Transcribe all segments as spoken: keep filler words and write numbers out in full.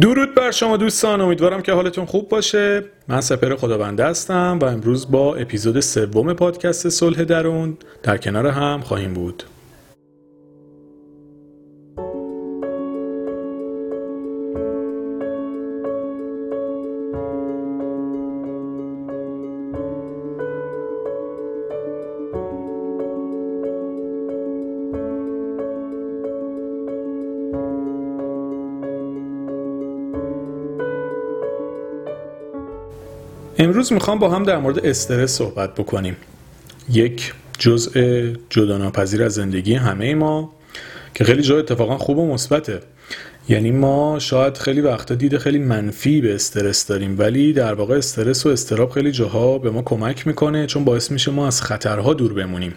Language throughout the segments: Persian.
درود بر شما دوستان، امیدوارم که حالتون خوب باشه. من سپهر خدابنده هستم و امروز با اپیزود سوم پادکست صلح درون در کنار هم خواهیم بود. امروز میخوام با هم در مورد استرس صحبت بکنیم. یک جزء جداناپذیر از زندگی همه ما که خیلی جا اتفاقا خوب و مثبته. یعنی ما شاید خیلی وقتا دیده خیلی منفی به استرس داریم، ولی در واقع استرس و اضطراب خیلی جاها به ما کمک میکنه، چون باعث میشه ما از خطرها دور بمونیم.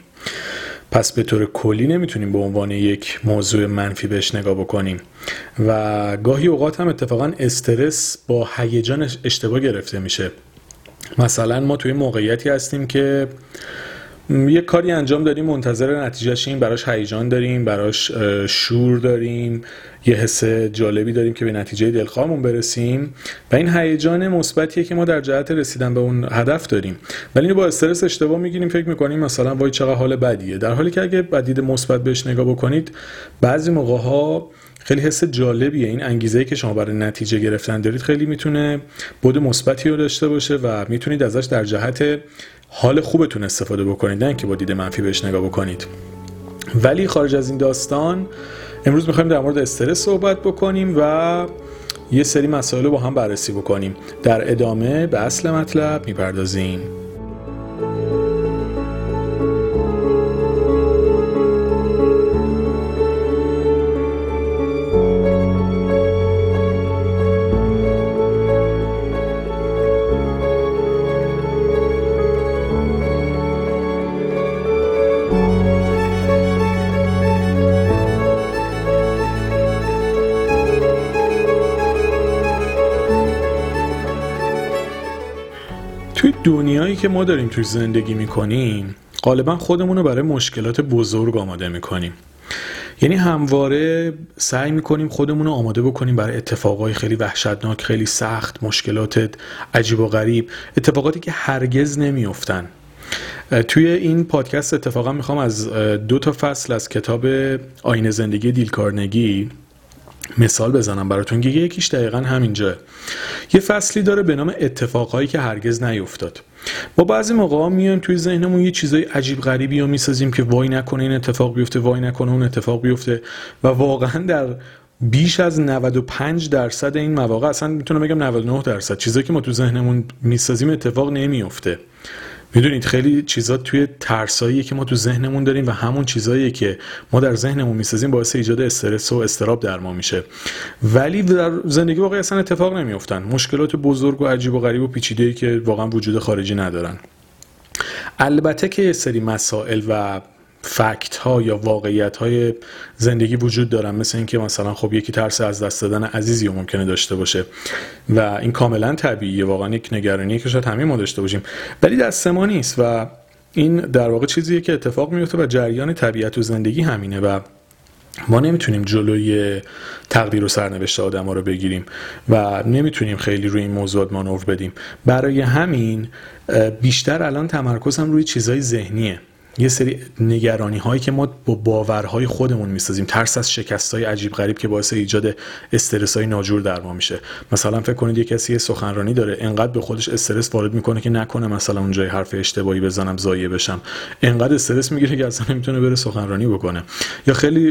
پس به طور کلی نمیتونیم به عنوان یک موضوع منفی بهش نگاه بکنیم و گاهی اوقات هم اتفاقا استرس با هیجان اشتباه گرفته میشه. مثلا ما توی موقعیتی هستیم که یه کاری انجام دادیم، منتظر نتیجهشیم، براش هیجان داریم، براش شور داریم، یه حس جالبی داریم که به نتیجه دلخواهمون برسیم و این هیجان مثبتیه که ما در جهت رسیدن به اون هدف داریم، ولی اینو با استرس اشتباه میگیریم. فکر میکنیم مثلا وای چقدر حال بدیه، در حالی که اگه بدید مثبت بهش نگاه بکنید بعضی موقع‌ها خیلی حس جالبیه. این انگیزه‌ای که شما برای نتیجه گرفتن دارید خیلی میتونه بود مثبتی رو داشته باشه و میتونید ازش در جهت حال خوبتون استفاده بکنید، نه اینکه با دید منفی بهش نگاه بکنید. ولی خارج از این داستان، امروز می‌خوایم در مورد استرس صحبت بکنیم و یه سری مسائل رو با هم بررسی بکنیم. در ادامه به اصل مطلب می‌پردازیم. دنیایی که ما داریم توی زندگی میکنیم غالبا خودمون رو برای مشکلات بزرگ آماده میکنیم. یعنی همواره سعی میکنیم خودمون رو آماده بکنیم برای اتفاقای خیلی وحشتناک، خیلی سخت، مشکلات عجیب و غریب، اتفاقاتی که هرگز نمیافتن. توی این پادکست اتفاقا میخوام از دو تا فصل از کتاب آینه زندگی دیلکارنگی مثال بزنم براتون که یکیش دقیقاً همینجا. یه فصلی داره به نام اتفاقهایی که هرگز نیفتاد. ما بعضی موقعا میایم توی ذهنمون یه چیزای عجیب غریبی رو میسازیم که وای نکنه این اتفاق بیفته، وای نکنه اون اتفاق بیفته و واقعاً در بیش از نود و پنج درصد این مواقع، اصلا میتونم بگم نود و نه درصد چیزایی که ما تو ذهنمون میسازیم اتفاق نمیفته. میدونید خیلی چیزا توی ترسایی که ما تو ذهنمون داریم و همون چیزایی که ما در ذهنمون میسازیم باعث ایجاد استرس و اضطراب در ما میشه، ولی در زندگی واقعی اصلا اتفاق نمیافتن. مشکلات بزرگ و عجیب و غریب و پیچیده‌ای که واقعا وجود خارجی ندارن. البته که یه سری مسائل و فکت ها یا واقعیت های زندگی وجود دارن، مثل اینکه مثلا خب یکی ترس از دست دادن عزیزی رو ممکنه داشته باشه و این کاملا طبیعیه، واقعا یک نگرانیه که شاید همه ما داشته باشیم، ولی دست ما نیست و این در واقع چیزیه که اتفاق میفته و جریان طبیعت و زندگی همینه و ما نمیتونیم جلوی تقدیر و سرنوشت آدم‌ها رو بگیریم و نمیتونیم خیلی روی این موضوعات مانور بدیم. برای همین بیشتر الان تمرکزم روی چیزای ذهنیه، یه سری نگرانی هایی که ما با باورهای خودمون میسازیم، ترس از شکست های عجیب غریب که باعث ایجاد استرس های ناجور در ما میشه. مثلا فکر کنید یه کسی سخنرانی داره، انقدر به خودش استرس وارد میکنه که نکنه مثلا اونجای حرف اشتباهی بزنم، ضایع بشم، انقدر استرس میگیره که اصلا نمیتونه بره سخنرانی بکنه. یا خیلی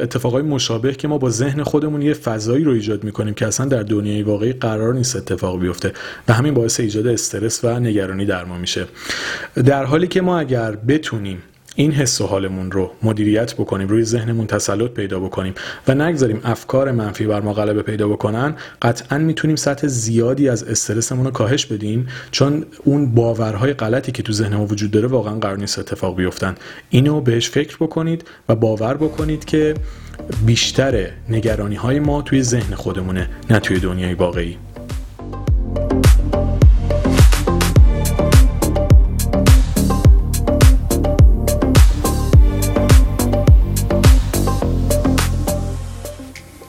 اتفاقای مشابه که ما با ذهن خودمون یه فضایی رو ایجاد میکنیم که اصلا در دنیای واقعی قرار نیست اتفاق بیفته و همین باعث ایجاد استرس و نگرانی در ما میشه. در حالی که ما اگر تونیم این حس و حالمون رو مدیریت بکنیم، روی ذهنمون تسلط پیدا بکنیم و نگذاریم افکار منفی بر ما غلبه پیدا بکنن، قطعاً میتونیم سطح زیادی از استرسمون رو کاهش بدیم، چون اون باورهای غلطی که تو ذهنمون وجود داره واقعاً قرار نیست اتفاق بیفتن. اینو بهش فکر بکنید و باور بکنید که بیشتر نگرانی‌های ما توی ذهن خودمونه، نه توی دنیای واقعی.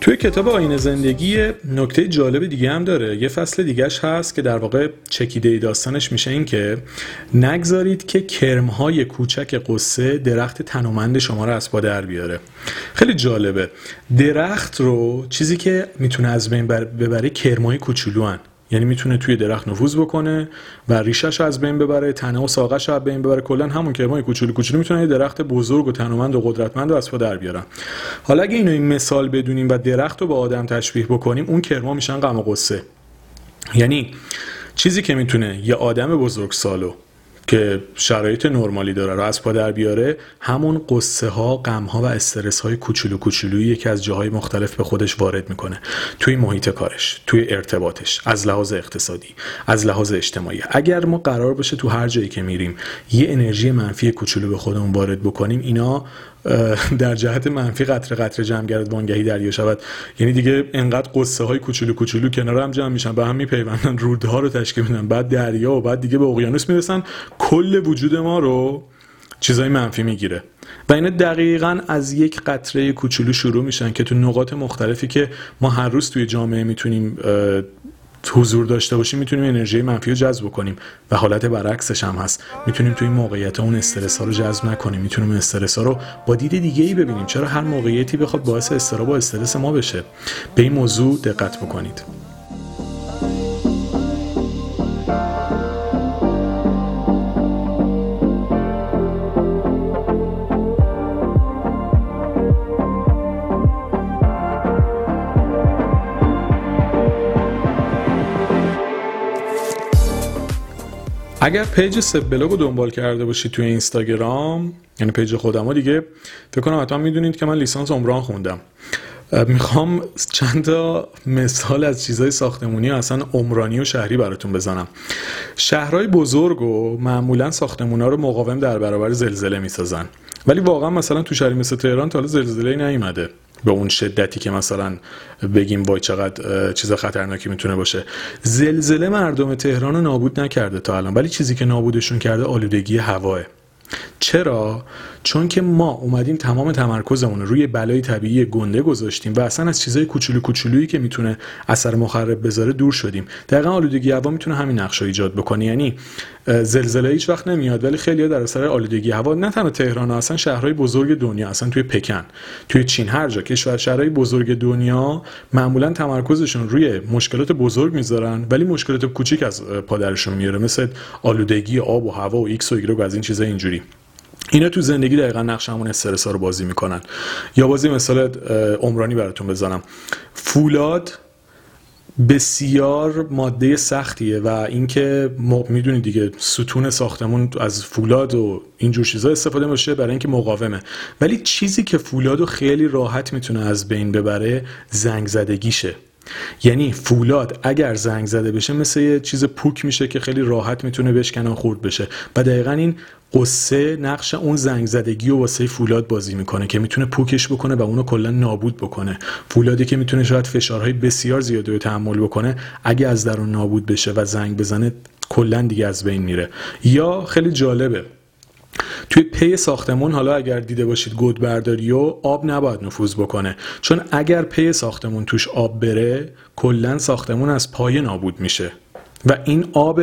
توی کتاب آینه زندگی نکته جالب دیگه هم داره. یه فصل دیگهش هست که در واقع چکیده داستانش میشه این که نگذارید که کرمهای کوچک قصه درخت تنومند شما رو از پا در بیاره. خیلی جالبه. درخت رو چیزی که میتونه از بین ببره کرمهای کوچولوان، یعنی میتونه توی درخت نفوذ بکنه و ریشه‌شو از بین ببره، تنه و ساقه‌شو از بین ببره، کلا همون کرمای کوچولو کوچولو میتونه یه درخت بزرگ و تنومند و قدرتمند رو از پا در بیاره. حالا اگه اینو این مثال بدونیم و درخت رو با آدم تشبیه بکنیم، اون کرما میشن غم و غصه. یعنی چیزی که میتونه یه آدم بزرگسالو که شرایط نرمالی داره رو از پا در بیاره، همون قصه ها، غم ها و استرس های کوچولو کوچولویی که از جاهای مختلف به خودش وارد میکنه، توی محیط کارش، توی ارتباطش، از لحاظ اقتصادی، از لحاظ اجتماعی. اگر ما قرار باشه تو هر جایی که میریم یه انرژی منفی کوچولو به خودمون وارد بکنیم، اینا در جهت منفی قطره قطره جمع گردد وانگهی دریا شود. یعنی دیگه انقدر قصه های کوچولو کوچولو کنار هم جمع میشن، به هم میپیوندن، رودها رو تشکیل میدن، بعد دریا و بعد دیگه به اقیانوس میرسن، کل وجود ما رو چیزای منفی میگیره. و اینا دقیقاً از یک قطره کوچولو شروع میشن که تو نقاط مختلفی که ما هر روز توی جامعه میتونیم حضور داشته باشیم، میتونیم انرژی منفی رو جذب کنیم. و حالت برعکسش هم هست، میتونیم توی موقعیت اون استرس ها رو جذب نکنیم، میتونیم استرس ها رو با دید دیگه ای ببینیم. چرا هر موقعیتی بخواد باعث استرس و استرس ما بشه؟ به این موضوع دقت بکنید. اگر پیج سپبلاگ رو دنبال کرده باشید توی اینستاگرام، یعنی پیج خودم، دیگه فکر کنم حتما میدونید که من لیسانس عمران خوندم. میخوام چند تا مثال از چیزای ساختمونی و اصلا عمرانی و شهری براتون بزنم. شهرهای بزرگ و معمولا ساختمونا رو مقاوم در برابر زلزله میسازن، ولی واقعا مثلا تو شهری مثل تهران تا حالا زلزله‌ای نیومده به اون شدتی که مثلا بگیم وای چقدر چیز خطرناکی میتونه باشه. زلزله مردم تهران رو نابود نکرده تا الان، ولی چیزی که نابودشون کرده آلودگی هواه. چرا؟ چون که ما اومدیم تمام تمرکزمون روی بلای طبیعی گنده گذاشتیم و اصلا از چیزای کوچولو کوچولویی که میتونه اثر مخرب بذاره دور شدیم. دقیقاً آلودگی هوا میتونه همین نقشو ایجاد بکنه. یعنی زلزله هیچ وقت نمیاد، ولی خیلی‌ها در اثر آلودگی هوا، نه تنها تهران، اصلا شهرهای بزرگ دنیا، اصلا توی پکن، توی چین، هر جا کشور، شهرهای بزرگ دنیا معمولاً تمرکزشون روی مشکلات بزرگ میذارن، ولی مشکلات کوچیک از پادرشون میاره، مثل آلودگی آب و هوا و ایکس و ایگرگ و از این چیزا. اینجوری اینا تو زندگی دقیقاً نقش همون استرس‌ها رو بازی میکنن. یا بازی مثال عمرانی براتون بزنم. فولاد بسیار ماده سختیه و اینکه میدونید دیگه ستون ساختمون از فولاد و اینجور چیزا استفاده میشه برای اینکه مقاومه. ولی چیزی که فولادو خیلی راحت میتونه از بین ببره زنگ زدگیشه. یعنی فولاد اگر زنگ زده بشه مثل یه چیز پوک میشه که خیلی راحت میتونه بشکنه و خورد بشه. و دقیقاً این قصه نقش اون زنگ زدگی و واسه فولاد بازی میکنه که میتونه پوکش بکنه و اونو کلا نابود بکنه. فولادی که میتونه شاید فشارهای بسیار زیادی رو تحمل بکنه، اگه از درون نابود بشه و زنگ بزنه کلا دیگه از بین میره. یا خیلی جالبه توی پی ساختمون، حالا اگر دیده باشید، گود برداری و آب نباید نفوذ بکنه، چون اگر پی ساختمون توش آب بره کلا ساختمون از پایه نابود میشه. و این آب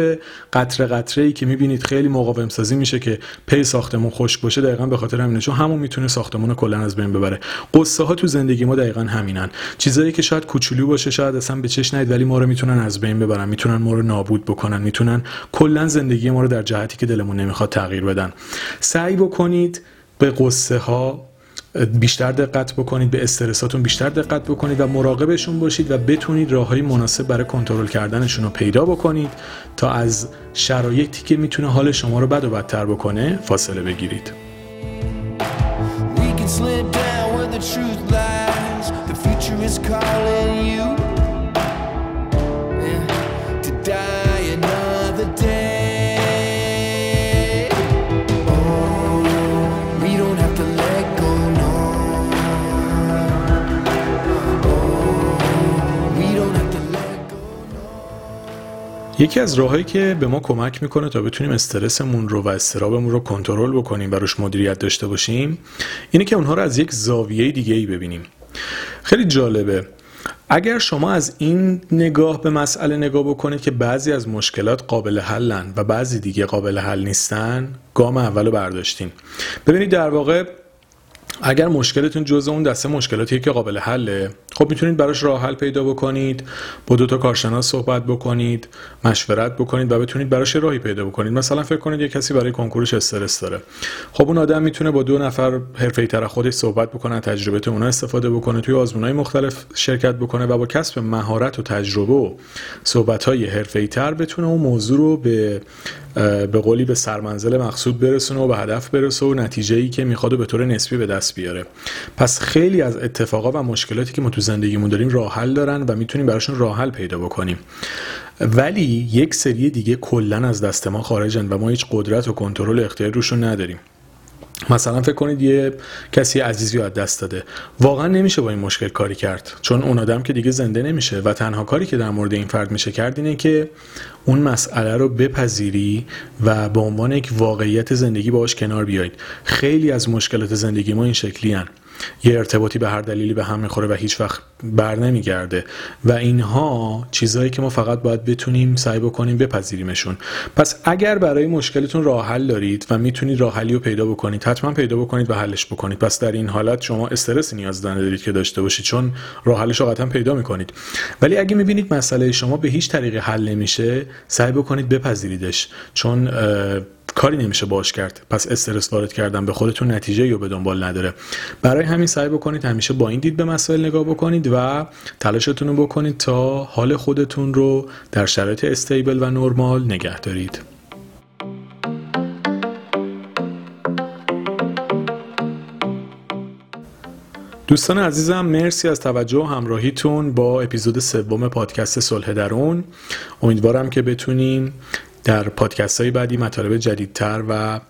قطره قطره‌ای که میبینید خیلی مقاوم سازی میشه که پی ساختمون خشک باشه، دقیقاً به خاطر همینه، چون همون میتونه ساختمون رو کلا از بین ببره. قصه ها تو زندگی ما دقیقاً همینن. چیزایی که شاید کوچولو باشه، شاید اصلا به چشم نیاد، ولی ما رو میتونن از بین ببرن، میتونن ما رو نابود بکنن، میتونن کلا زندگی ما رو در جهتی که دلمون نمیخواد تغییر بدن. سعی بکنید به قصه ها بیشتر دقت بکنید، به استرساتون بیشتر دقت بکنید و مراقبشون باشید و بتونید راههای مناسب برای کنترل کردنشون رو پیدا بکنید تا از شرایطی که میتونه حال شما رو بد و بدتر بکنه فاصله بگیرید. یکی از راهایی که به ما کمک میکنه تا بتونیم استرسمون رو و اضطرابمون رو کنترل بکنیم و روش مدیریت داشته باشیم، اینه که اونها رو از یک زاویه دیگه‌ای ببینیم. خیلی جالبه. اگر شما از این نگاه به مسئله نگاه بکنید که بعضی از مشکلات قابل حلن و بعضی دیگه قابل حل نیستن، گام اولو برداشتیم. ببینید در واقع اگر مشکلتون جزء اون دسته مشکلاتیه که قابل حله، خب میتونید براش راه حل پیدا بکنید، با دو تا کارشناس صحبت بکنید، مشورت بکنید و بتونید براش راهی پیدا بکنید. مثلا فکر کنید یه کسی برای کنکورش استرس داره، خب اون آدم میتونه با دو نفر حرفه‌ای‌تر خودش صحبت بکنه، تجربه اونها استفاده بکنه، توی آزمون‌های مختلف شرکت بکنه و با کسب مهارت و تجربه و صحبت‌های حرفه‌ای‌تر بتونه اون موضوع رو به به قولی به سرمنزل مقصود برسونه و به هدف برسونه و نتیجه‌ای که می‌خواد به طور نسبی به دست بیاره. پس خیلی از اتفاقا و مشکلاتی که ما تو زندگیمون داریم راه حل دارن و میتونیم براشون راه حل پیدا بکنیم، ولی یک سری دیگه کلا از دست ما خارجن و ما هیچ قدرت و کنترل اختیاری روشون نداریم. مثلا فکر کنید یه کسی عزیزی از دست داده، واقعا نمیشه با این مشکل کاری کرد، چون اون آدم که دیگه زنده نمیشه و تنها کاری که در مورد این فرد میشه کرد اینه که اون مسئله رو بپذیری و به عنوان یک واقعیت زندگی باهاش کنار بیایید. خیلی از مشکلات زندگی ما این شکلی هن. یه ارتباطی به هر دلیلی به هم میخوره و هیچ وقت بر نمیگرده و اینها چیزهایی که ما فقط باید بتونیم سعی بکنیم بپذیریمشون. پس اگر برای مشکلتون راه حل دارید و میتونید راه حلی رو پیدا بکنید، حتما پیدا بکنید و حلش بکنید. پس در این حالت شما استرس نیاز ندارید که داشته باشید، چون راه حلش رو حتما پیدا میکنید. ولی اگه میبینید مسئله شما به هیچ طریقی حل نمیشه، سعی بکنید بپذیریدش، چون کاری نمیشه باش کرد. پس استرس وارد کردن به خودتون نتیجه‌ای رو به دنبال نداره. برای همین سعی بکنید همیشه با این دید به مسائل نگاه بکنید و تلاشتون رو بکنید تا حال خودتون رو در شرایط استیبل و نرمال نگه دارید. دوستان عزیزم، مرسی از توجه و همراهیتون با اپیزود سوم پادکست صلح درون. امیدوارم که بتونیم در پادکست‌های بعدی مطالب جدیدتر و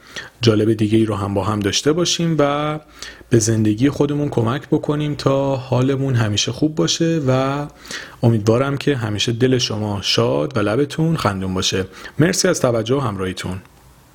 جالب دیگه ای رو هم با هم داشته باشیم و به زندگی خودمون کمک بکنیم تا حالمون همیشه خوب باشه و امیدوارم که همیشه دل شما شاد و لبتون خندون باشه. مرسی از توجه و همراهیتون.